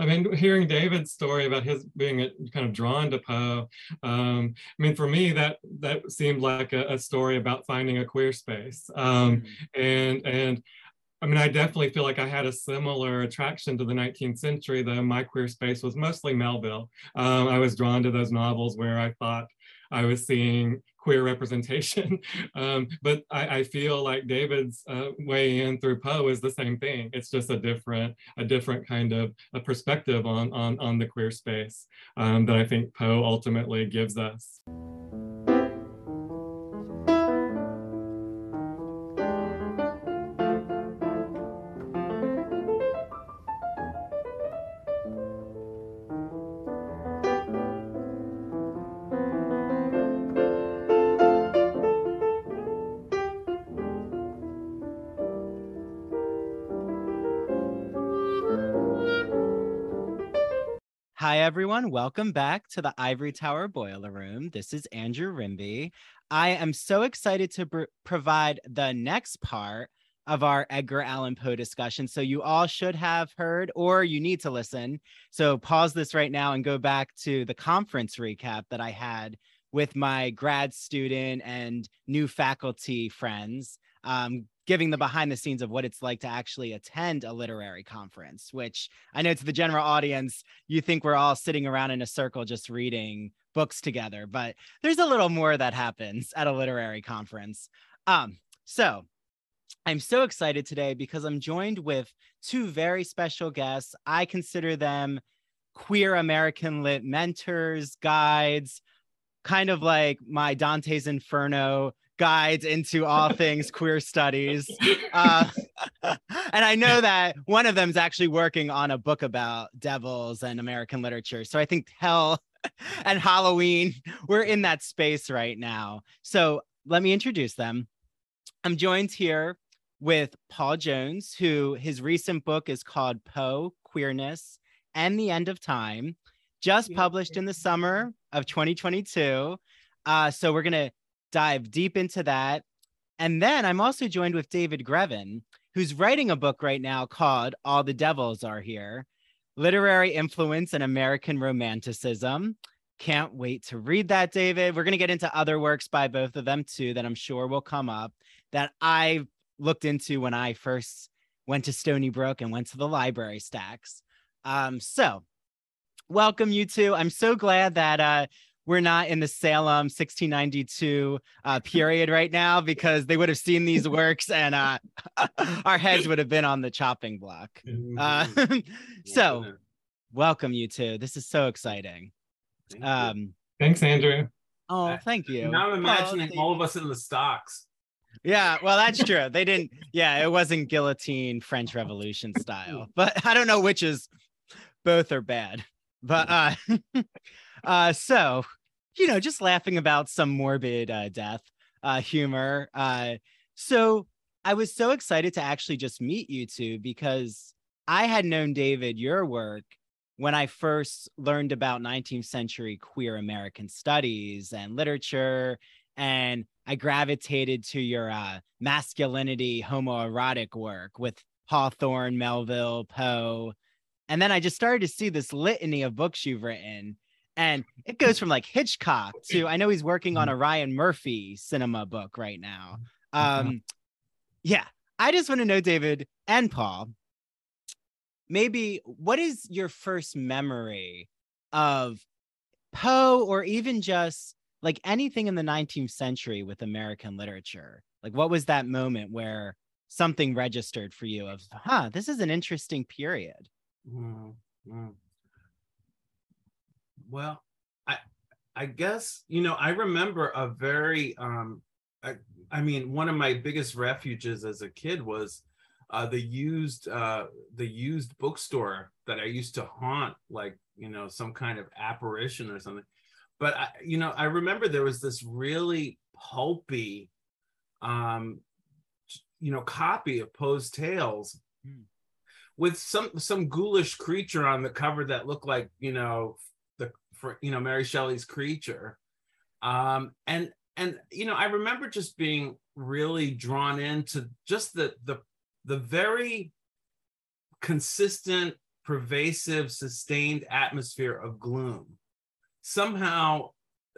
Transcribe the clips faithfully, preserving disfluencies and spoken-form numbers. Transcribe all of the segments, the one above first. I mean, hearing David's story about his being kind of drawn to Poe, um, I mean, for me, that that seemed like a, a story about finding a queer space. Um, and and I mean, I definitely feel like I had a similar attraction to the nineteenth century, though my queer space was mostly Melville. Um, I was drawn to those novels where I thought I was seeing queer representation. Um, but I, I feel like David's uh, way in through Poe is the same thing. It's just a different, a different kind of a perspective on, on, on the queer space um, that I think Poe ultimately gives us. Hi, everyone. Welcome back to the Ivory Tower Boiler Room. This is Andrew Rimby. I am so excited to pr- provide the next part of our Edgar Allan Poe discussion. So you all should have heard, or you need to listen. So pause this right now and go back to the conference recap that I had with my grad student and new faculty friends, um, giving the behind the scenes of what it's like to actually attend a literary conference, which I know to the general audience, you think we're all sitting around in a circle just reading books together, but there's a little more that happens at a literary conference. Um, so I'm so excited today because I'm joined with two very special guests. I consider them queer American lit mentors, guides, kind of like my Dante's Inferno guides into all things queer studies. Uh, and I know that one of them is actually working on a book about devils and American literature. So I think hell and Halloween, we're in that space right now. So let me introduce them. I'm joined here with Paul Jones, who his recent book is called Poe, Queerness, and the End of Time, just published in the summer of twenty twenty-two. Uh, so we're going to dive deep into that. And then I'm also joined with David Grevin, who's writing a book right now called All the Devils Are Here, Literary Influence and American Romanticism. Can't wait to read that, David. We're going to get into other works by both of them too that I'm sure will come up that I looked into when I first went to Stony Brook and went to the library stacks. Um, so welcome you two. I'm so glad that uh, we're not in the Salem sixteen ninety-two uh, period right now, because they would have seen these works and uh, our heads would have been on the chopping block. Uh, so welcome you two. This is so exciting. Thank um, Thanks, Andrew. Oh, thank you. Now I'm imagining oh, all of us in the stocks. Yeah, well, that's true. They didn't. Yeah, it wasn't guillotine French Revolution style, but I don't know which is. Both are bad. But uh, uh, so. You know, just laughing about some morbid uh, death uh, humor. Uh, so I was so excited to actually just meet you two because I had known, David, your work when I first learned about nineteenth century queer American studies and literature. And I gravitated to your uh, masculinity, homoerotic work with Hawthorne, Melville, Poe. And then I just started to see this litany of books you've written. And it goes from like Hitchcock to, I know he's working on a Ryan Murphy cinema book right now. Um, yeah, I just want to know, David and Paul, maybe what is your first memory of Poe or even just like anything in the nineteenth century with American literature? Like what was that moment where something registered for you of, huh, this is an interesting period? Wow, wow. Well, I I guess, you know, I remember a very, um, I, I mean, one of my biggest refuges as a kid was uh, the used uh, the used bookstore that I used to haunt, like, you know, some kind of apparition or something. But, I, you know, I remember there was this really pulpy, um, you know, copy of Poe's Tales. Mm. With some some ghoulish creature on the cover that looked like, you know, the for, you know, Mary Shelley's Creature, um, and and you know, I remember just being really drawn into just the the the very consistent pervasive, sustained atmosphere of gloom. Somehow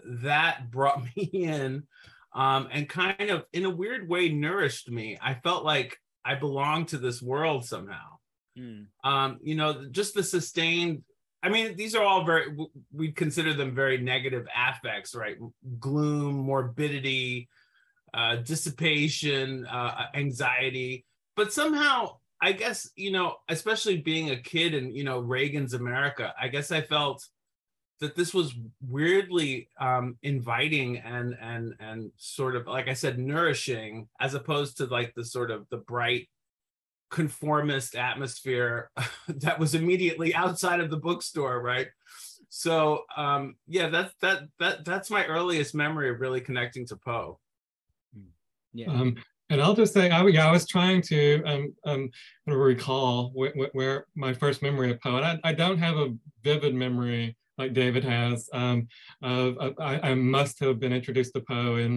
that brought me in um, and kind of, in a weird way, nourished me. I felt like I belonged to this world somehow. Mm. Um, you know, just the sustained, I mean, these are all very, we consider them very negative affects, right? Gloom, morbidity, uh, dissipation, uh, anxiety. But somehow, I guess, you know, especially being a kid in, you know, Reagan's America, I guess I felt that this was weirdly um, inviting and and and sort of, like I said, nourishing, as opposed to like the sort of the bright conformist atmosphere that was immediately outside of the bookstore, right? So um, yeah, that's that that that's my earliest memory of really connecting to Poe. Yeah. Um, And I'll just say, I, yeah, I was trying to um, um, recall wh wh where my first memory of Poe. I, I don't have a vivid memory like David has. Um, of, of I, I must have been introduced to Poe in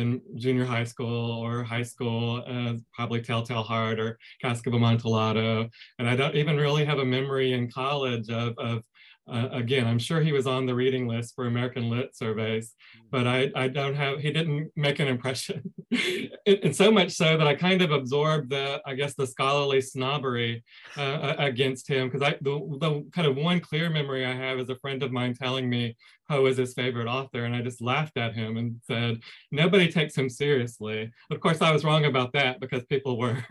in junior high school or high school, uh, probably Telltale Heart or Cask of Amontillado. And I don't even really have a memory in college of, of uh, again, I'm sure he was on the reading list for American Lit surveys, but I, I don't have, he didn't make an impression. And so much so that I kind of absorbed the, I guess, the scholarly snobbery uh, against him. Because I, the, the kind of one clear memory I have is a friend of mine telling me Poe is his favorite author, and I just laughed at him and said, nobody takes him seriously. Of course, I was wrong about that, because people were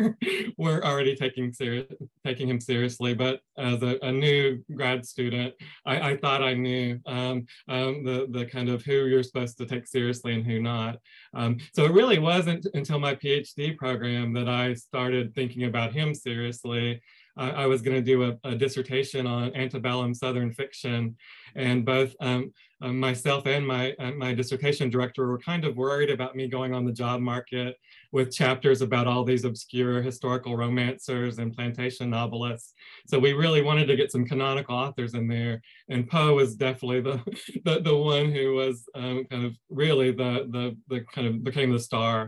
were already taking serious taking him seriously. But as a, a new grad student, I, I thought I knew um, um, the the kind of who you're supposed to take seriously and who not. Um, so it really wasn't until my PhD program that I started thinking about him seriously. Uh, I was going to do a, a dissertation on antebellum Southern fiction, and both um, uh, myself and my uh, my dissertation director were kind of worried about me going on the job market with chapters about all these obscure historical romancers and plantation novelists. So we really wanted to get some canonical authors in there, and Poe was definitely the the, the one who was um, kind of really the the the kind of became the star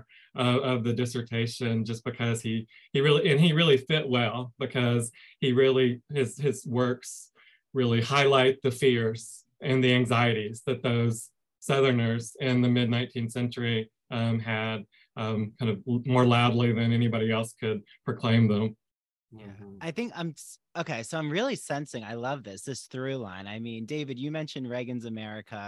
Uh, of the dissertation, just because he he really and he really fit well, because he really his his works really highlight the fears and the anxieties that those Southerners in the mid nineteenth century um, had, um, kind of more loudly than anybody else could proclaim them. Yeah, I think I'm okay. So I'm really sensing, I love this, this through line. I mean, David, you mentioned Reagan's America,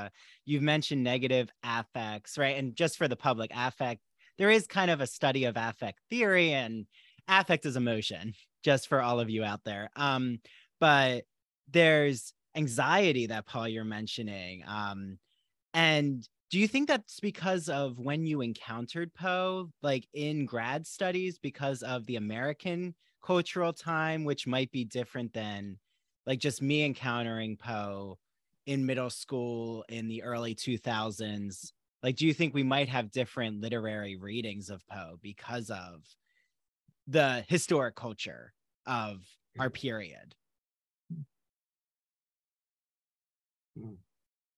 you've mentioned negative affects, right? And just for the public, affect, there is kind of a study of affect theory, and affect is emotion, just for all of you out there. Um, but there's anxiety that, Paul, you're mentioning. Um, and do you think that's because of when you encountered Poe, like in grad studies, because of the American cultural time, which might be different than like just me encountering Poe in middle school in the early two thousands? Like, do you think we might have different literary readings of Poe because of the historic culture of our period?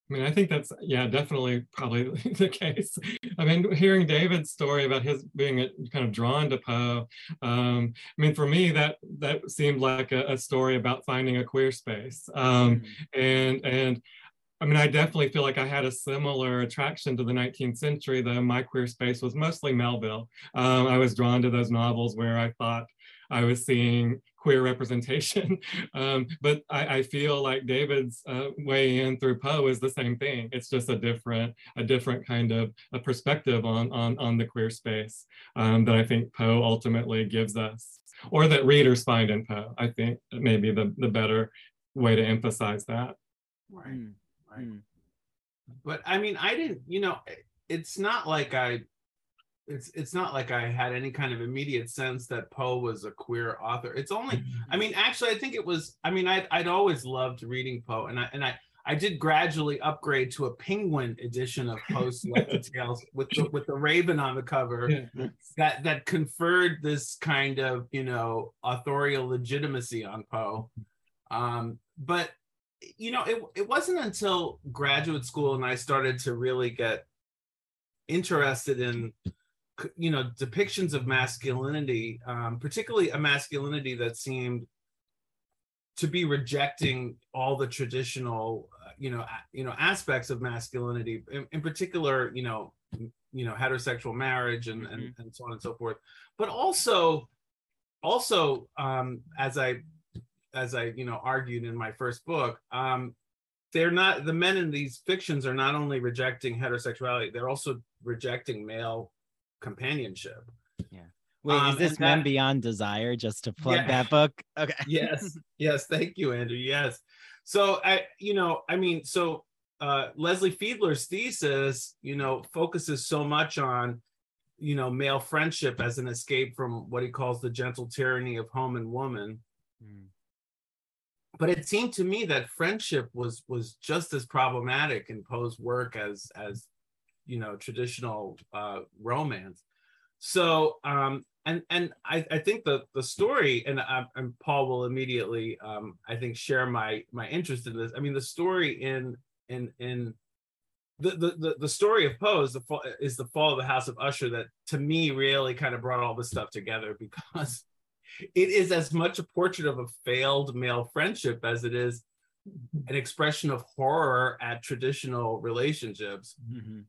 I mean, I think that's, yeah, definitely probably the case. I mean, hearing David's story about his being kind of drawn to Poe, um, I mean, for me, that that seemed like a, a story about finding a queer space. Um, mm-hmm. And, and, I mean, I definitely feel like I had a similar attraction to the nineteenth century, though my queer space was mostly Melville. Um, I was drawn to those novels where I thought I was seeing queer representation. um, but I, I feel like David's uh, way in through Poe is the same thing. It's just a different, a different kind of a perspective on, on, on the queer space um, that I think Poe ultimately gives us, or that readers find in Poe. I think maybe the, the better way to emphasize that. Right. But I mean, I didn't, you know, it's not like I, it's it's not like I had any kind of immediate sense that Poe was a queer author. It's only, I mean, actually, I think it was, I mean, I'd, I'd always loved reading Poe, and I and I, I did gradually upgrade to a Penguin edition of Poe's Selected Tales with the, with the raven on the cover, yeah, that that conferred this kind of, you know, authorial legitimacy on Poe. Um, but you know, it, it wasn't until graduate school and I started to really get interested in, you know, depictions of masculinity, um, particularly a masculinity that seemed to be rejecting all the traditional, uh, you know, you know, aspects of masculinity, in, in particular, you know, you know, heterosexual marriage and, mm-hmm. and, and so on and so forth. But also, also, um, as I, as I, you know, argued in my first book, um, they're not, the men in these fictions are not only rejecting heterosexuality, they're also rejecting male companionship. Yeah. Wait, um, is this Men that, Beyond Desire, just to plug yeah. that book? Okay. Yes. Yes. Thank you, Andrew. Yes. So I, you know, I mean, so uh, Leslie Fiedler's thesis, you know, focuses so much on, you know, male friendship as an escape from what he calls the gentle tyranny of home and woman. Mm. But it seemed to me that friendship was was just as problematic in Poe's work as as you know traditional uh, romance. So um, and and I, I think the the story, and I, and Paul will immediately um, I think share my my interest in this. I mean, the story in in in the the the, the story of Poe is the fall, is the fall of the House of Usher that to me really kind of brought all this stuff together, because it is as much a portrait of a failed male friendship as it is an expression of horror at traditional relationships. Mm-hmm.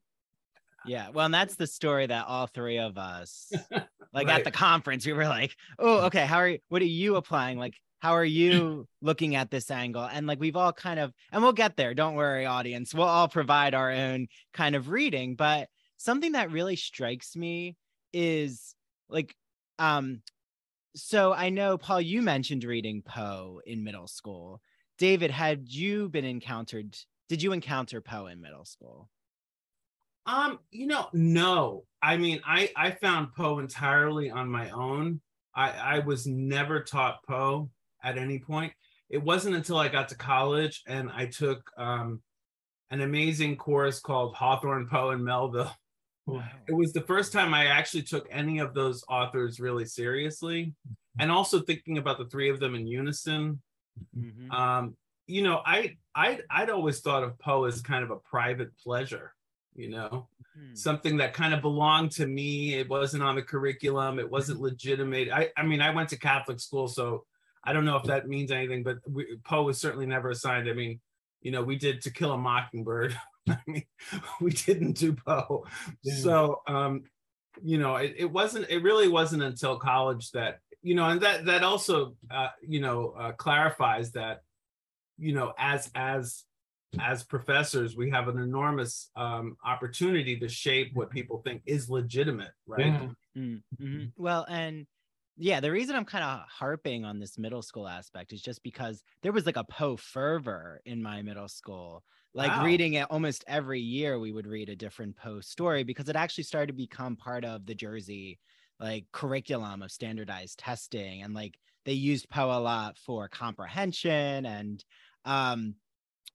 Yeah, well, and that's the story that all three of us, like right. at the conference, we were like, oh, okay, how are you, what are you applying? Like, how are you looking at this angle? And like, we've all kind of, and we'll get there, don't worry, audience, we'll all provide our own kind of reading. But something that really strikes me is like, um, so I know, Paul, you mentioned reading Poe in middle school. David, had you been encountered, did you encounter Poe in middle school? Um, you know, no. I mean, I, I found Poe entirely on my own. I, I was never taught Poe at any point. It wasn't until I got to college and I took um, an amazing course called Hawthorne, Poe, and Melville. Wow. It was the first time I actually took any of those authors really seriously, and also thinking about the three of them in unison. Mm-hmm. Um, you know, I, I, I'd always thought of Poe as kind of a private pleasure, you know, mm-hmm. something that kind of belonged to me. It wasn't on the curriculum. It wasn't legitimate. I, I mean, I went to Catholic school, so I don't know if that means anything, but we, Poe was certainly never assigned. I mean, you know, we did To Kill a Mockingbird. I mean, we didn't do Poe. Yeah. So, um, you know, it, it wasn't, it really wasn't until college that, you know, and that, that also, uh, you know, uh, clarifies that, you know, as, as, as professors, we have an enormous um, opportunity to shape what people think is legitimate, right? Yeah. Mm-hmm. Well, and yeah, the reason I'm kind of harping on this middle school aspect is just because there was like a Poe fervor in my middle school. Like wow. reading it almost every year, we would read a different Poe story, because it actually started to become part of the Jersey like curriculum of standardized testing. And like they used Poe a lot for comprehension. And, um,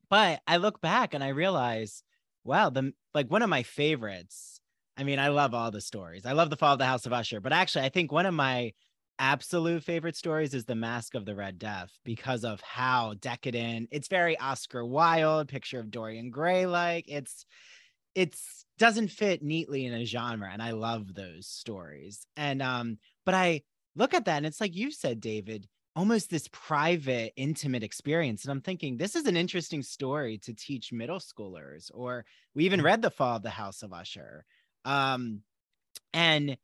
but I look back and I realize, wow, the, like one of my favorites, I mean, I love all the stories. I love The Fall of the House of Usher, but actually I think one of my absolute favorite stories is The Mask of the Red Death, because of how decadent it's, very Oscar Wilde, Picture of Dorian Gray, like it's it's doesn't fit neatly in a genre, and I love those stories. And um but I look at that and it's like you said, David, almost this private, intimate experience, and I'm thinking this is an interesting story to teach middle schoolers. Or we even read The Fall of the House of Usher, um and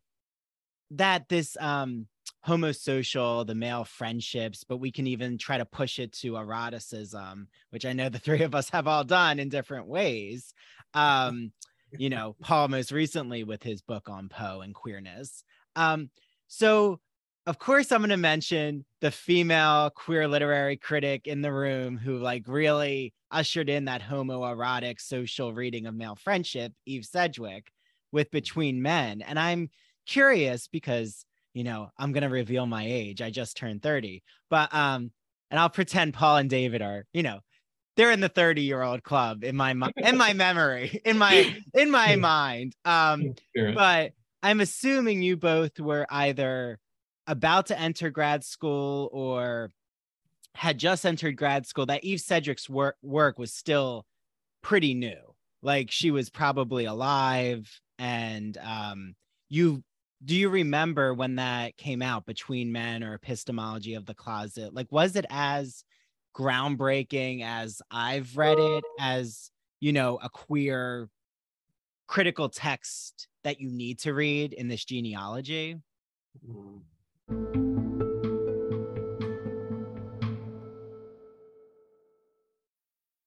that this um homosocial, the male friendships, but we can even try to push it to eroticism, which I know the three of us have all done in different ways. Um, you know, Paul most recently with his book on Poe and queerness. Um, so of course I'm going to mention the female queer literary critic in the room who like really ushered in that homoerotic social reading of male friendship, Eve Sedgwick, with Between Men. And I'm curious because you know, I'm going to reveal my age. I just turned thirty, but, um, and I'll pretend Paul and David are, you know, they're in the thirty year old club in my, in my memory, in my, in my mind. Um, but I'm assuming you both were either about to enter grad school or had just entered grad school, that Eve Sedgwick's work, work was still pretty new. Like she was probably alive. And, um, you, do you remember when that came out, Between Men or Epistemology of the Closet? Like, was it as groundbreaking as I've read it, as, you know, a queer critical text that you need to read in this genealogy.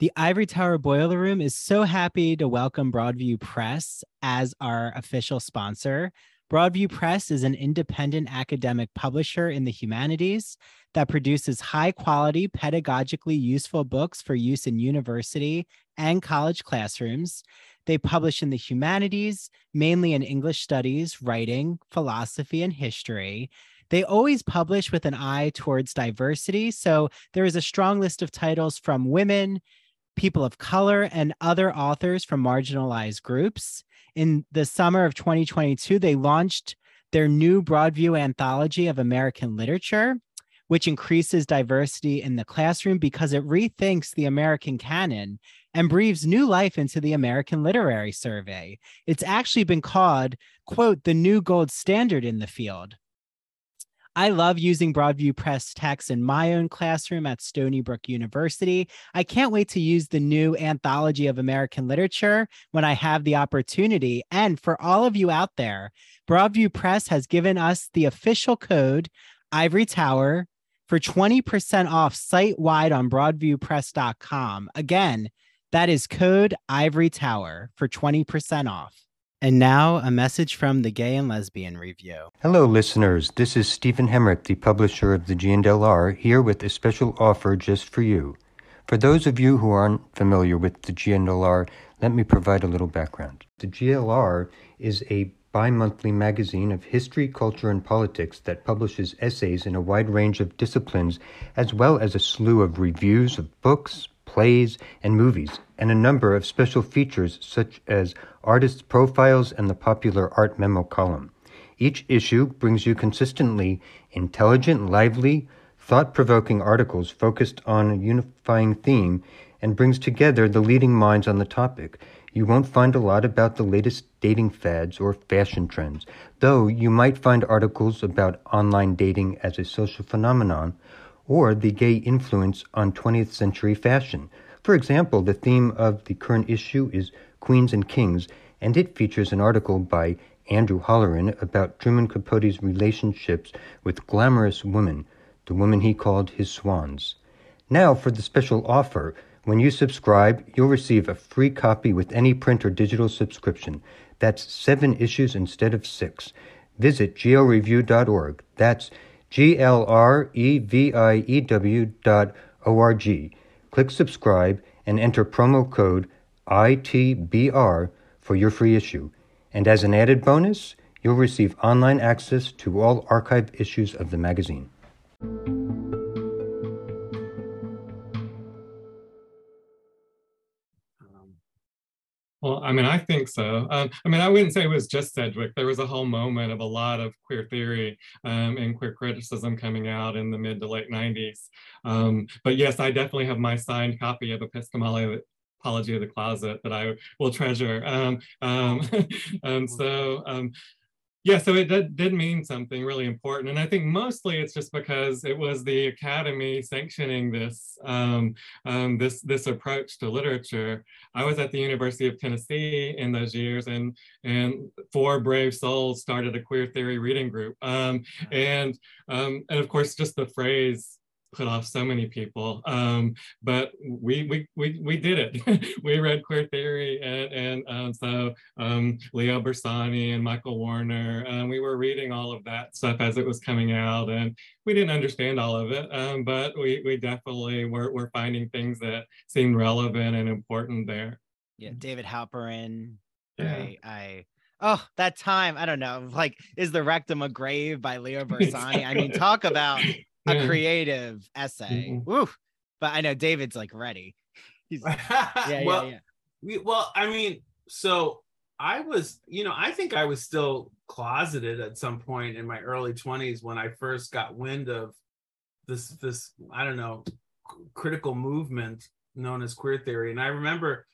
The Ivory Tower Boiler Room is so happy to welcome Broadview Press as our official sponsor. Broadview Press is an independent academic publisher in the humanities that produces high-quality, pedagogically useful books for use in university and college classrooms. They publish in the humanities, mainly in English studies, writing, philosophy, and history. They always publish with an eye towards diversity, so there is a strong list of titles from women, people of color, and other authors from marginalized groups. In the summer of twenty twenty-two, they launched their new Broadview Anthology of American Literature, which increases diversity in the classroom because it rethinks the American canon and breathes new life into the American Literary Survey. It's actually been called, quote, the new gold standard in the field. I love using Broadview Press texts in my own classroom at Stony Brook University. I can't wait to use the new Anthology of American Literature when I have the opportunity. And for all of you out there, Broadview Press has given us the official code Ivory Tower for twenty percent off site-wide on broadview press dot com. Again, that is code Ivory Tower for twenty percent off. And now, a message from the Gay and Lesbian Review. Hello, listeners. This is Stephen Hemmerick, the publisher of the G and L R, here with a special offer just for you. For those of you who aren't familiar with the G and L R, let me provide a little background. The G L R is a bi-monthly magazine of history, culture, and politics that publishes essays in a wide range of disciplines, as well as a slew of reviews of books, plays, and movies, and a number of special features such as artists' profiles and the popular art memo column. Each issue brings you consistently intelligent, lively, thought-provoking articles focused on a unifying theme and brings together the leading minds on the topic. You won't find a lot about the latest dating fads or fashion trends, though you might find articles about online dating as a social phenomenon, or the gay influence on twentieth century fashion. For example, the theme of the current issue is Queens and Kings, and it features an article by Andrew Holleran about Truman Capote's relationships with glamorous women, the women he called his swans. Now for the special offer. When you subscribe, you'll receive a free copy with any print or digital subscription. That's seven issues instead of six. Visit g l review dot org. That's G-L-R-E-V-I-E-W dot O-R-G. Click subscribe and enter promo code I T B R for your free issue. And as an added bonus, you'll receive online access to all archive issues of the magazine. Well, I mean, I think so. Um, I mean, I wouldn't say it was just Sedgwick. There was a whole moment of a lot of queer theory um, and queer criticism coming out in the mid to late nineties. Um, but yes, I definitely have my signed copy of Epistemology of the Closet that I will treasure. Um, um, um, so, um, yeah, so it did, did mean something really important. And I think mostly it's just because it was the Academy sanctioning this, um, um, this, this approach to literature. I was at the University of Tennessee in those years, and, and four brave souls started a queer theory reading group. Um, and, um, and of course, just the phrase put off so many people, um, but we we we we did it. We read queer theory, and and um, so um, Leo Bersani and Michael Warner. Um, we were reading all of that stuff as it was coming out, and we didn't understand all of it, um, but we we definitely were were finding things that seemed relevant and important there. Yeah, David Halperin. Yeah. I, I oh that time I don't know like is the rectum a grave by Leo Bersani. I mean, talk about a creative essay. Mm-hmm. Woo, But I know David's like ready. He's like, yeah, well, yeah, yeah. We, well, I mean, so I was, you know, I think I was still closeted at some point in my early twenties when I first got wind of this, this, I don't know, critical movement known as queer theory. And I remember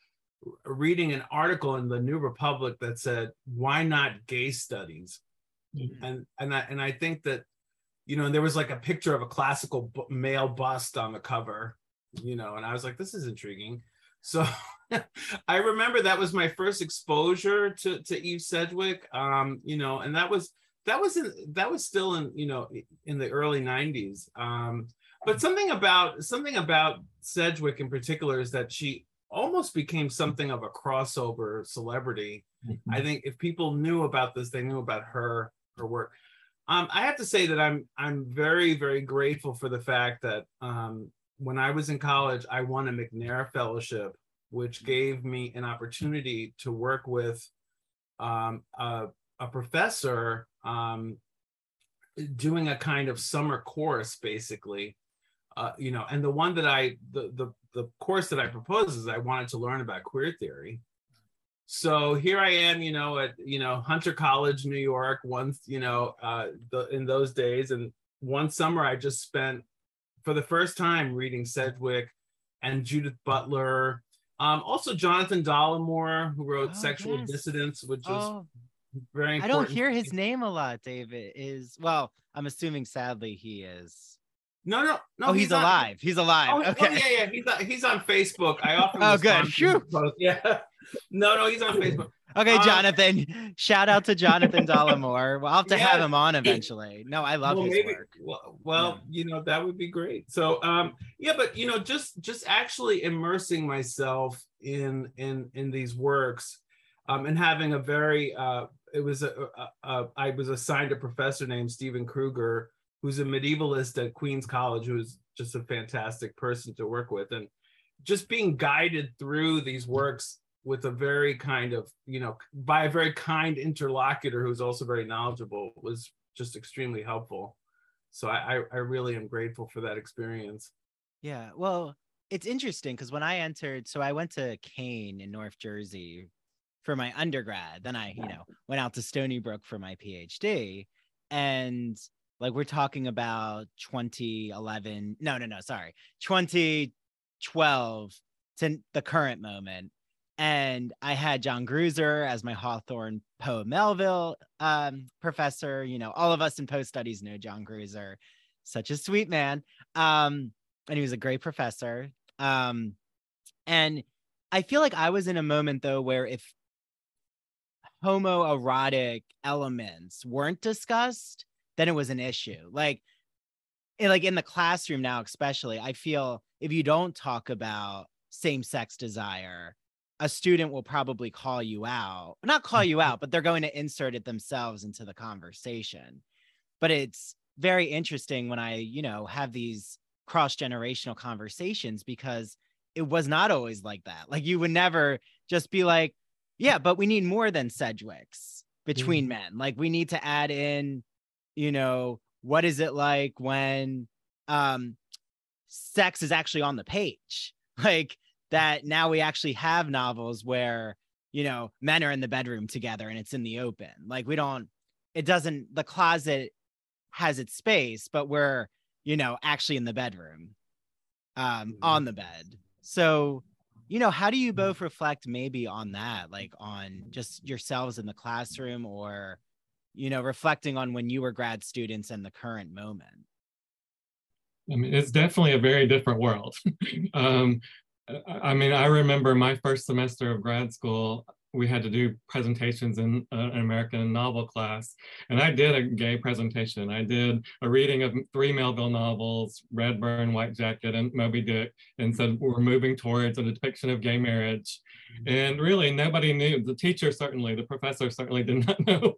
reading an article in the New Republic that said, why not gay studies? Mm-hmm. And and I, and I think that, you know, there was like a picture of a classical male bust on the cover, you know, and I was like, this is intriguing. So I remember that was my first exposure to, to Eve Sedgwick, um, you know, and that was, that was, in, that was still in, you know, in the early nineties. Um, but something about, something about Sedgwick in particular is that she almost became something of a crossover celebrity. Mm-hmm. I think if people knew about this, they knew about her, her work. Um, I have to say that I'm I'm very, very grateful for the fact that um, when I was in college, I won a McNair Fellowship, which gave me an opportunity to work with um, a, a professor um, doing a kind of summer course, basically. Uh, you know, and the one that I, the, the, the course that I proposed is I wanted to learn about queer theory. So here I am, you know, at, you know, Hunter College, New York, once, you know, uh, the, in those days. And one summer I just spent for the first time reading Sedgwick and Judith Butler. Um, also Jonathan Dollimore, who wrote oh, Sexual yes. Dissidence, which oh. is very important. I don't hear his name a lot, David. Is, well, I'm assuming sadly he is. No, no, no. Oh, he's, he's alive. On, he's alive. Oh, okay. Oh, yeah, yeah. He's on, he's on Facebook. I often. Oh, good. Phew. Yeah. No, no, he's on Facebook. Okay, um, Jonathan. Shout out to Jonathan Dollimore. We'll have to yeah. have him on eventually. No, I love well, his maybe, work. Well, well yeah. you know, that would be great. So, um, yeah, but you know, just just actually immersing myself in in in these works, um, and having a very uh, it was a, a, a I was assigned a professor named Stephen Kruger, who's a medievalist at Queens College, who's just a fantastic person to work with. And just being guided through these works with a very kind of, you know, by a very kind interlocutor who's also very knowledgeable was just extremely helpful. So I, I really am grateful for that experience. Yeah, well, it's interesting because when I entered, so I went to Kane in North Jersey for my undergrad. Then I, you know, went out to Stony Brook for my PhD. And like we're talking about twenty eleven, no, no, no, sorry, twenty twelve to the current moment. And I had John Grusser as my Hawthorne Poe Melville um, professor. You know, all of us in Poe studies know John Grusser, such a sweet man. Um, and he was a great professor. Um, and I feel like I was in a moment though, where if homoerotic elements weren't discussed, then it was an issue. Like, like in the classroom now, especially, I feel if you don't talk about same-sex desire, a student will probably call you out, not call you out, but they're going to insert it themselves into the conversation. But it's very interesting when I, you know, have these cross-generational conversations, because it was not always like that. Like you would never just be like, yeah, but we need more than Sedgwick's between mm-hmm. men. Like we need to add in, you know, what is it like when um, sex is actually on the page? Like that now we actually have novels where, you know, men are in the bedroom together and it's in the open. Like we don't, it doesn't, the closet has its space, but we're, you know, actually in the bedroom, um, on the bed. So, you know, how do you both reflect maybe on that, like on just yourselves in the classroom, or you know, reflecting on when you were grad students and the current moment? I mean, it's definitely a very different world. um, I mean, I remember my first semester of grad school, we had to do presentations in uh, an American novel class. And I did a gay presentation. I did a reading of three Melville novels, Redburn, White Jacket, and Moby Dick, and said, we're moving towards a depiction of gay marriage. And really nobody knew, the teacher certainly, the professor certainly did not know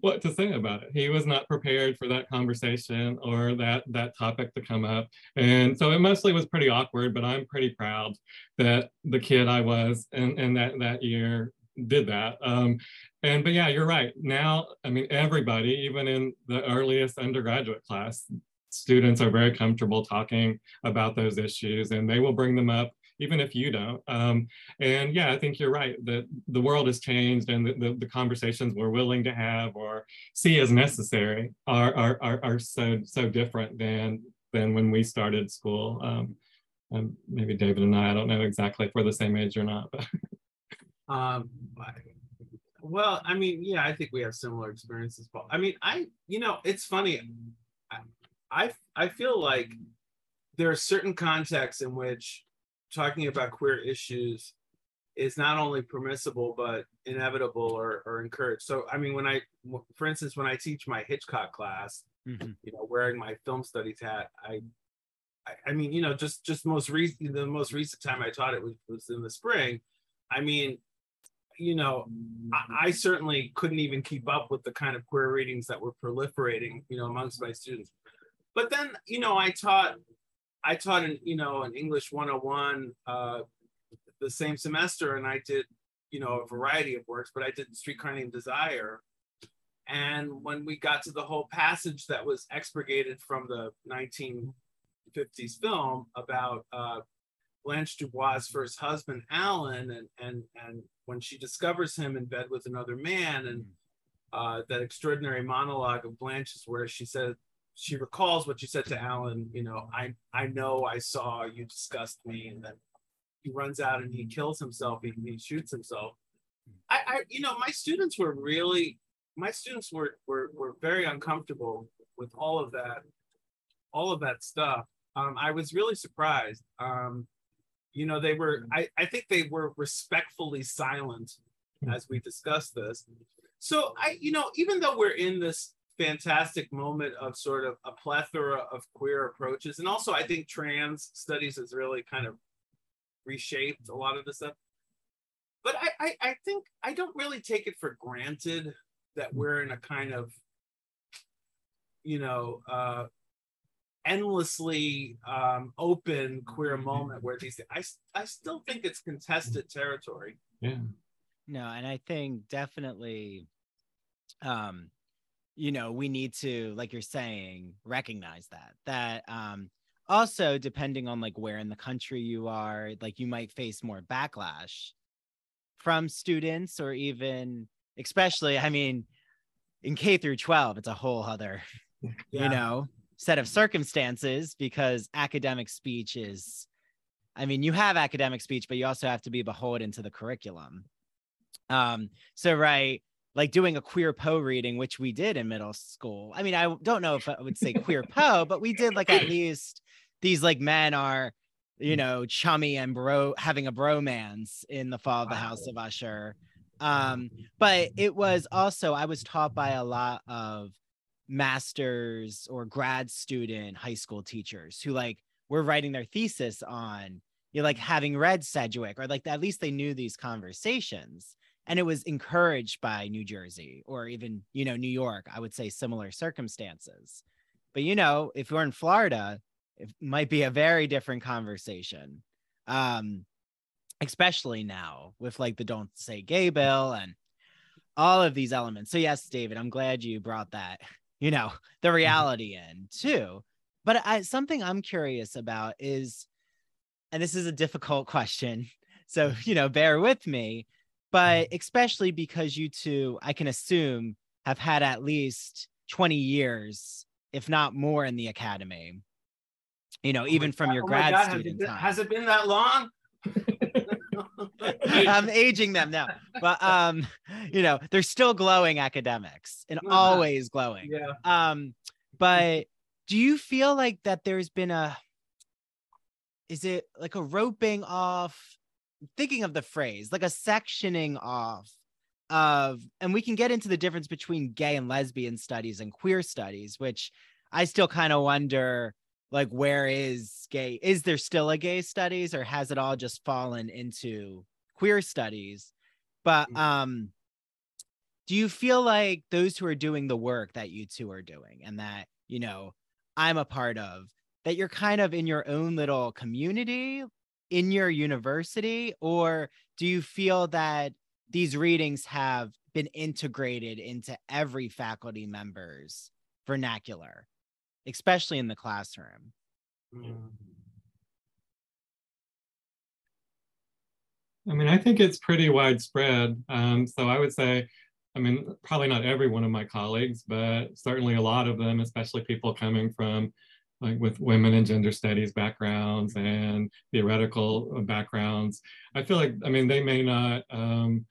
what to say about it. He was not prepared for that conversation or that, that topic to come up. And so it mostly was pretty awkward, but I'm pretty proud that the kid I was and, and that, that year did that. Um, and, but yeah, you're right. Now, I mean, everybody, even in the earliest undergraduate class, students are very comfortable talking about those issues, and they will bring them up even if you don't. Um, and yeah, I think you're right, that the world has changed, and the, the, the conversations we're willing to have or see as necessary are, are, are, are so, so different than, than when we started school. Um, um, maybe David and I, I don't know exactly if we're the same age or not. But. um, well, I mean, yeah, I think we have similar experiences, Paul. I mean, I, you know, it's funny. I, I, I feel like there are certain contexts in which talking about queer issues is not only permissible, but inevitable or, or encouraged. So, I mean, when I, for instance, when I teach my Hitchcock class, mm-hmm. you know, wearing my film studies hat, I, I, I mean, you know, just, just most recent, the most recent time I taught it was, was in the spring. I mean, you know, I, I certainly couldn't even keep up with the kind of queer readings that were proliferating, you know, amongst my students. But then, you know, I taught, I taught an, you know, an English one oh one uh, the same semester, and I did, you know, a variety of works, but I did Streetcar Named Desire. And when we got to the whole passage that was expurgated from the nineteen fifties film about uh, Blanche Dubois' first husband, Alan, and, and, and when she discovers him in bed with another man, and uh, that extraordinary monologue of Blanche's where she said, she recalls what she said to Alan, you know, I, I know I saw you disgust me, and then he runs out and he kills himself, he, he shoots himself. I, I, you know, my students were really, my students were, were, were very uncomfortable with all of that, all of that stuff. Um, I was really surprised. Um, you know, they were, I, I think they were respectfully silent as we discussed this. So I, you know, even though we're in this fantastic moment of sort of a plethora of queer approaches. And also I think trans studies has really kind of reshaped a lot of this stuff. But I, I, I think I don't really take it for granted that we're in a kind of, you know, uh, endlessly um, open queer moment where these, I, I still think it's contested territory. Yeah. No, and I think definitely, um, you know, we need to, like you're saying, recognize that, that um, also depending on like where in the country you are, like you might face more backlash from students or even, especially, I mean, in K through twelve, it's a whole other, yeah. you know, set of circumstances because academic speech is, I mean, you have academic speech, but you also have to be beholden to the curriculum. Um, so, right. Like doing a queer Poe reading, which we did in middle school. I mean, I don't know if I would say queer Poe, but we did like at least these like men are, you know, chummy and bro having a bromance in The Fall of the wow. House of Usher. Um, but it was also, I was taught by a lot of masters or grad student high school teachers who like were writing their thesis on, you know, like having read Sedgwick or like at least they knew these conversations. And it was encouraged by New Jersey or even, you know, New York, I would say similar circumstances. But, you know, if you're in Florida, it might be a very different conversation, um, especially now with like the Don't Say Gay bill and all of these elements. So, yes, David, I'm glad you brought that, you know, the reality in too. But I, something I'm curious about is, and this is a difficult question, so, you know, bear with me. But especially because you two, I can assume, have had at least twenty years, if not more, in the academy, you know, oh even from God, your oh grad God, student has it, been, has it been that long? I'm aging them now. But, um, you know, they're still glowing academics and yeah. always glowing. Yeah. Um, but do you feel like that there's been a, is it like a roping off? Thinking of the phrase, like a sectioning off of, and we can get into the difference between gay and lesbian studies and queer studies, which I still kind of wonder, like, where is gay? Is there still a gay studies or has it all just fallen into queer studies? But um, do you feel like those who are doing the work that you two are doing and that, you know, I'm a part of, that you're kind of in your own little community in your university, or do you feel that these readings have been integrated into every faculty member's vernacular? especially in the classroom. Yeah. I mean, I think it's pretty widespread. Um, so I would say, I mean, probably not every one of my colleagues, but certainly a lot of them, especially people coming from like with women and gender studies backgrounds and theoretical backgrounds. I feel like, I mean, they may not um,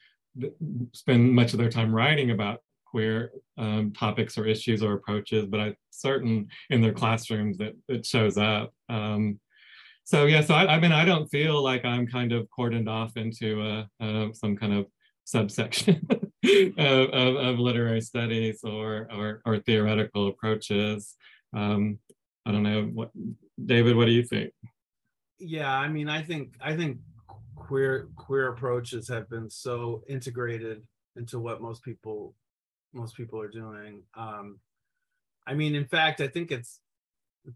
spend much of their time writing about queer um, topics or issues or approaches, but I'm certain in their classrooms that it shows up. Um, so yeah, so I, I mean, I don't feel like I'm kind of cordoned off into uh, uh, some kind of subsection of, of, of literary studies or, or, or theoretical approaches. Um, I don't know, what, David, what do you think? Yeah, I mean, I think I think queer queer approaches have been so integrated into what most people most people are doing. Um, I mean, in fact, I think it's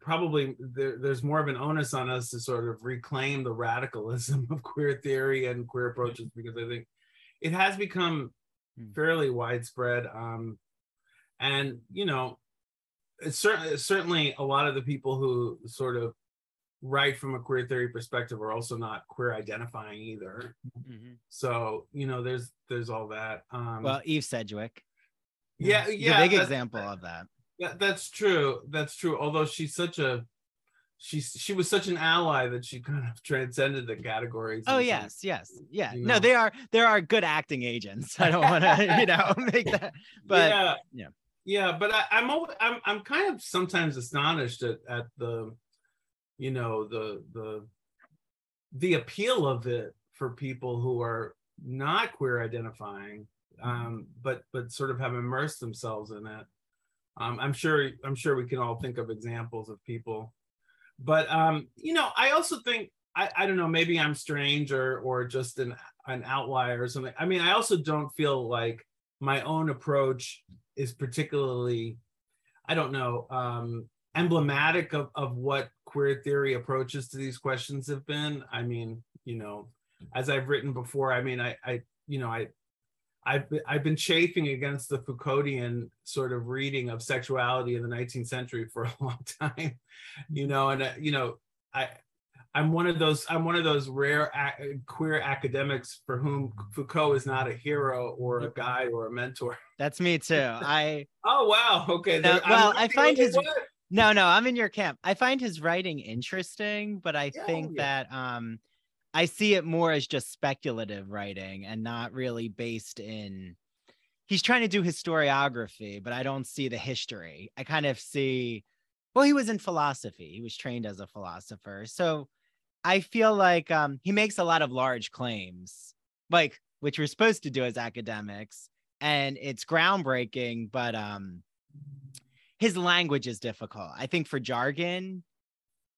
probably there, there's more of an onus on us to sort of reclaim the radicalism of queer theory and queer approaches, because I think it has become fairly widespread. Um, and, you know, it's certainly, certainly a lot of the people who sort of write from a queer theory perspective are also not queer identifying either. Mm-hmm. So, you know, there's there's all that. Um, well, Eve Sedgwick. Yeah, yeah. The big example of that. Yeah, that's true. That's true. Although she's such a, she, she was such an ally that she kind of transcended the categories. Oh, yes, yes. Yeah. You know? No, they are, there are good acting agents. I don't want to, you know, make that, but yeah. yeah. Yeah, but I, I'm always, I'm I'm kind of sometimes astonished at at the, you know, the the the appeal of it for people who are not queer identifying, um, but but sort of have immersed themselves in it. Um, I'm sure I'm sure we can all think of examples of people, but um, you know, I also think I I don't know, maybe I'm strange or or just an an outlier or something. I mean, I also don't feel like my own approach is particularly, I don't know, um, emblematic of, of what queer theory approaches to these questions have been. I mean, you know, as I've written before, I mean, I, I you know, I, I've, I've been chafing against the Foucauldian sort of reading of sexuality in the nineteenth century for a long time, you know, and, uh, you know, I, I'm one of those, I'm one of those rare ac queer academics for whom Foucault is not a hero or a guide or a mentor. That's me too. I Oh, wow. Okay. No, there, well, I find his what? No, no, I'm in your camp. I find his writing interesting, but I yeah, think yeah. that um I see it more as just speculative writing and not really based in, he's trying to do historiography, but I don't see the history. I kind of see, well, he was in philosophy. He was trained as a philosopher. So I feel like um, he makes a lot of large claims, like which we're supposed to do as academics, and it's groundbreaking, but um, his language is difficult. I think for jargon,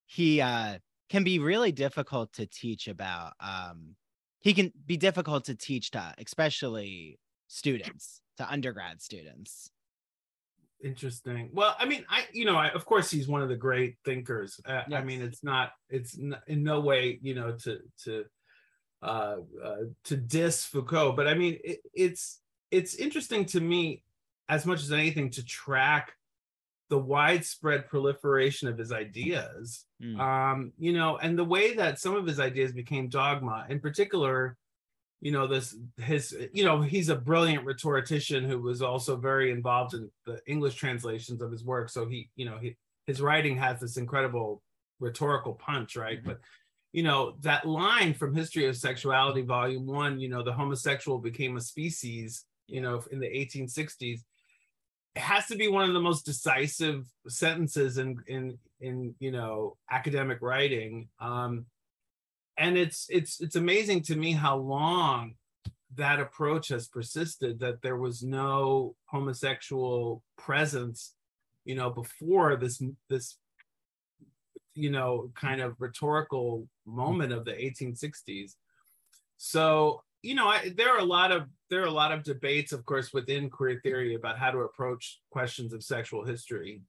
he uh, can be really difficult to teach about. Um, he can be difficult to teach to, especially students, to undergrad students. Interesting. Well, I mean, I, you know, I, of course, he's one of the great thinkers. Uh, yes. I mean, it's not, it's not, in no way, you know, to, to, uh, uh, to diss Foucault, but I mean, it, it's, it's interesting to me as much as anything to track the widespread proliferation of his ideas, mm. um, you know, and the way that some of his ideas became dogma, in particular, you know, this, his, you know, he's a brilliant rhetorician who was also very involved in the English translations of his work. So he, you know, he, his writing has this incredible rhetorical punch, right? Mm-hmm. But, you know, that line from History of Sexuality, Volume One, you know, the homosexual became a species, you know, in the eighteen sixties, it has to be one of the most decisive sentences in, in, in you know, academic writing. Um, And it's it's it's amazing to me how long that approach has persisted, that there was no homosexual presence, you know, before this this you know kind of rhetorical moment of the eighteen sixties. So, you know, I, there are a lot of there are a lot of debates, of course, within queer theory about how to approach questions of sexual history.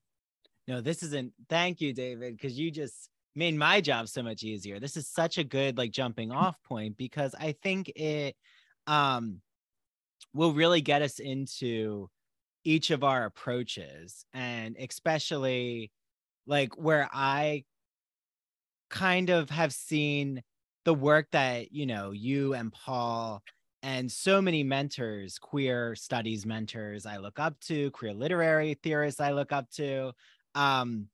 No, this isn't. Thank you, David, because you just made my job so much easier. This is such a good like jumping off point, because I think it um, will really get us into each of our approaches, and especially like where I kind of have seen the work that, you know, you and Paul and so many mentors, queer studies mentors I look up to, queer literary theorists I look up to, um,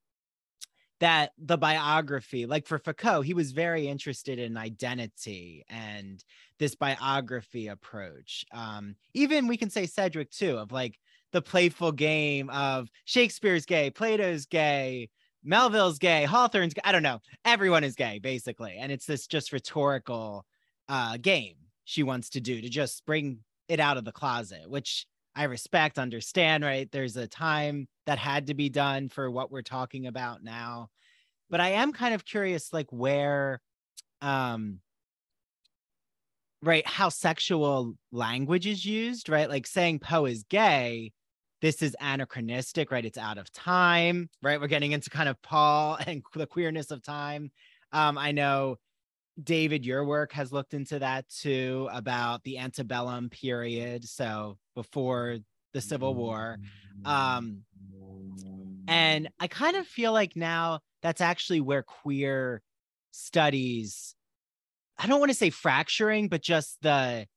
that the biography, like for Foucault, he was very interested in identity and this biography approach. Um, even we can say Sedgwick too, of like the playful game of Shakespeare's gay, Plato's gay, Melville's gay, Hawthorne's gay, I don't know, everyone is gay basically. And it's this just rhetorical uh, game she wants to do to just bring it out of the closet, which I respect, understand, right? There's a time that had to be done for what we're talking about now. But I am kind of curious, like where, um, right, how sexual language is used, right? Like saying Poe is gay, this is anachronistic, right? It's out of time, right? We're getting into kind of Paul and the queerness of time. Um, I know, David, your work has looked into that too, about the antebellum period, so before the Civil War. Um, and I kind of feel like now that's actually where queer studies, I don't want to say fracturing, but just the, and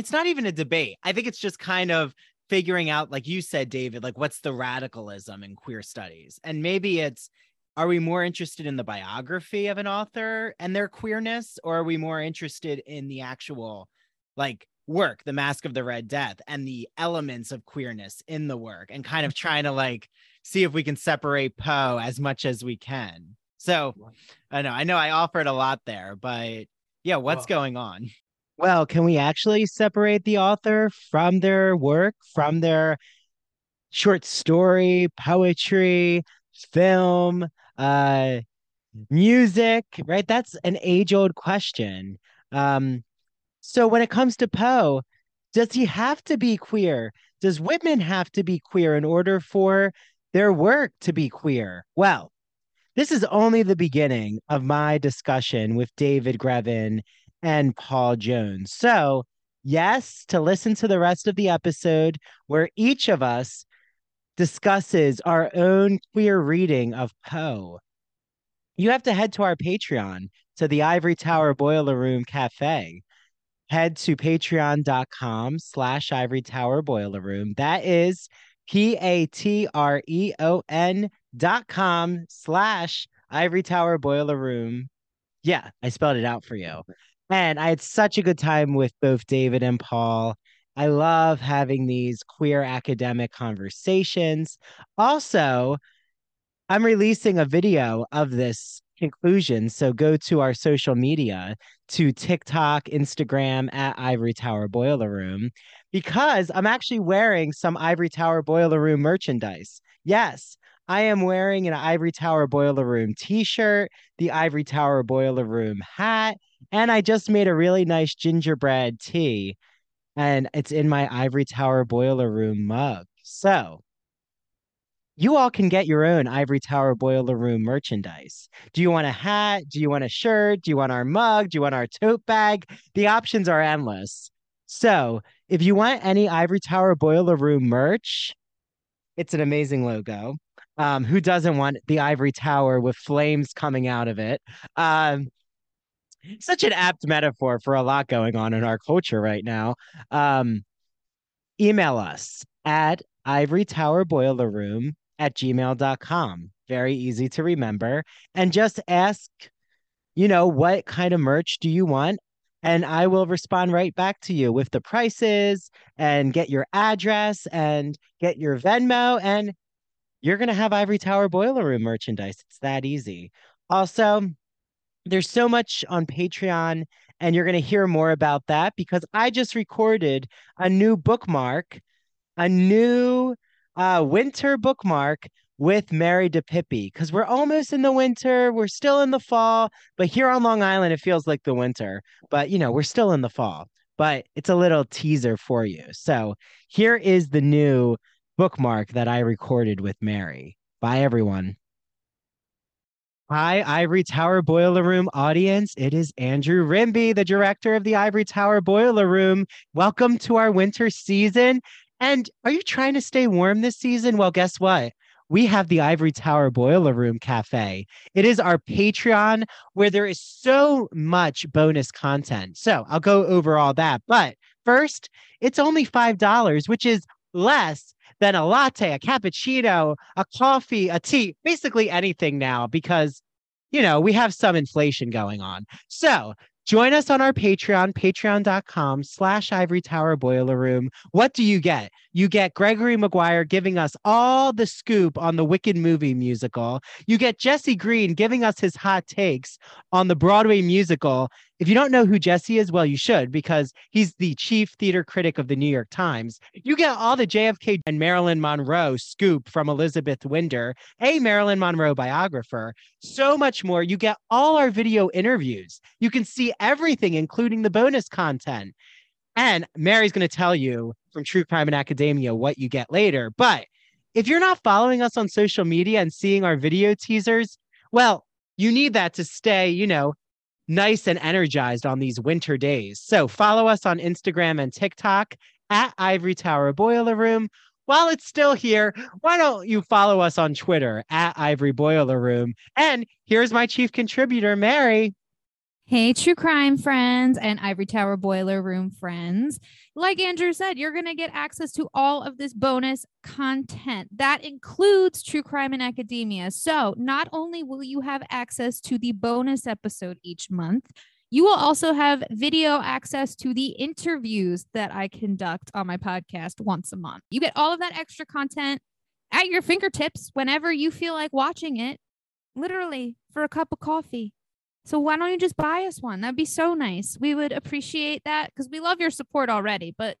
it's not even a debate. I think it's just kind of figuring out, like you said, David, like what's the radicalism in queer studies? And maybe it's, are we more interested in the biography of an author and their queerness, or are we more interested in the actual like work, The Mask of the Red Death, and the elements of queerness in the work, and kind of trying to like see if we can separate Poe as much as we can? So I know I know I offered a lot there, but yeah, what's well, going on? Well, can we actually separate the author from their work, from their short story, poetry, film, uh music, right? That's an age-old question. Um so when it comes to Poe, does he have to be queer? Does women have to be queer in order for their work to be queer? Well, this is only the beginning of my discussion with David Grevin and Paul Jones. So yes, to listen to the rest of the episode where each of us discusses our own queer reading of Poe, you have to head to our Patreon, to the Ivory Tower Boiler Room Cafe. Head to patreon.com slash Ivory Tower Boiler Room. That is P-A-T-R-E-O-N dot com slash Ivory Tower Boiler Room. Yeah, I spelled it out for you. And I had such a good time with both David and Paul. I love having these queer academic conversations. Also, I'm releasing a video of this conclusion, so go to our social media, to TikTok, Instagram, at Ivory Tower Boiler Room, because I'm actually wearing some Ivory Tower Boiler Room merchandise. Yes, I am wearing an Ivory Tower Boiler Room t-shirt, the Ivory Tower Boiler Room hat, and I just made a really nice gingerbread tea. And it's in my Ivory Tower Boiler Room mug. So you all can get your own Ivory Tower Boiler Room merchandise. Do you want a hat? Do you want a shirt? Do you want our mug? Do you want our tote bag? The options are endless. So if you want any Ivory Tower Boiler Room merch, it's an amazing logo. Um, who doesn't want the Ivory Tower with flames coming out of it? Um, Such an apt metaphor for a lot going on in our culture right now. Um, email us at ivorytowerboilerroom at gmail dot com. Very easy to remember. And just ask, you know, what kind of merch do you want? And I will respond right back to you with the prices, and get your address, and get your Venmo. And you're going to have Ivory Tower Boiler Room merchandise. It's that easy. Also, there's so much on Patreon, and you're going to hear more about that, because I just recorded a new bookmark, a new uh, winter bookmark with Mary DePippi, because we're almost in the winter. We're still in the fall, but here on Long Island, it feels like the winter. But, you know, we're still in the fall, but it's a little teaser for you. So here is the new bookmark that I recorded with Mary. Bye, everyone. Hi, Ivory Tower Boiler Room audience. It is Andrew Rimby, the director of the Ivory Tower Boiler Room. Welcome to our winter season. And are you trying to stay warm this season? Well, guess what? we have the Ivory Tower Boiler Room Cafe. It is our Patreon where there is so much bonus content. So I'll go over all that. But first, it's only five dollars, which is less than a latte, a cappuccino, a coffee, a tea, basically anything now, because, you know, we have some inflation going on. So join us on our Patreon, patreon.com slash Ivory Tower Boiler Room. What do you get? You get Gregory Maguire giving us all the scoop on the Wicked movie musical. You get Jesse Green giving us his hot takes on the Broadway musical. If you don't know who Jesse is, well, you should, because he's the chief theater critic of the New York Times. You get all the J F K and Marilyn Monroe scoop from Elizabeth Winder, a Marilyn Monroe biographer, so much more. You get all our video interviews. You can see everything, including the bonus content. And Mary's going to tell you from True Crime and Academia what you get later. But if you're not following us on social media and seeing our video teasers, well, you need that to stay, you know, nice and energized on these winter days. So follow us on Instagram and TikTok at Ivory Tower Boiler Room. While it's still here, why don't you follow us on Twitter at Ivory Boiler Room? And here's my chief contributor, Mary. Hey, true crime friends and Ivory Tower Boiler Room friends. Like Andrew said, you're going to get access to all of this bonus content. That includes True Crime and Academia. So not only will you have access to the bonus episode each month, you will also have video access to the interviews that I conduct on my podcast once a month. You get all of that extra content at your fingertips whenever you feel like watching it, literally for a cup of coffee. So why don't you just buy us one? That'd be so nice. We would appreciate that because we love your support already, but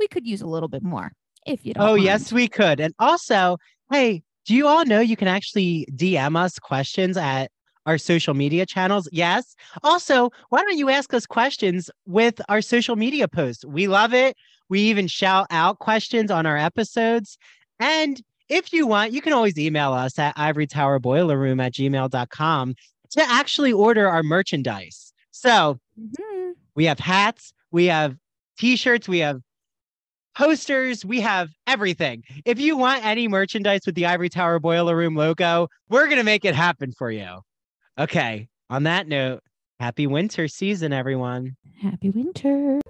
we could use a little bit more if you don't. Oh, mind. Yes, we could. And also, hey, do you all know you can actually D M us questions at our social media channels? Yes. Also, why don't you ask us questions with our social media posts? We love it. We even shout out questions on our episodes. And if you want, you can always email us at ivorytowerboilerroom at gmail.com. to actually order our merchandise. So mm-hmm. we have hats, we have t-shirts, we have posters, we have everything. If you want any merchandise with the Ivory Tower Boiler Room logo, we're going to make it happen for you. Okay. On that note, happy winter season, everyone. Happy winter.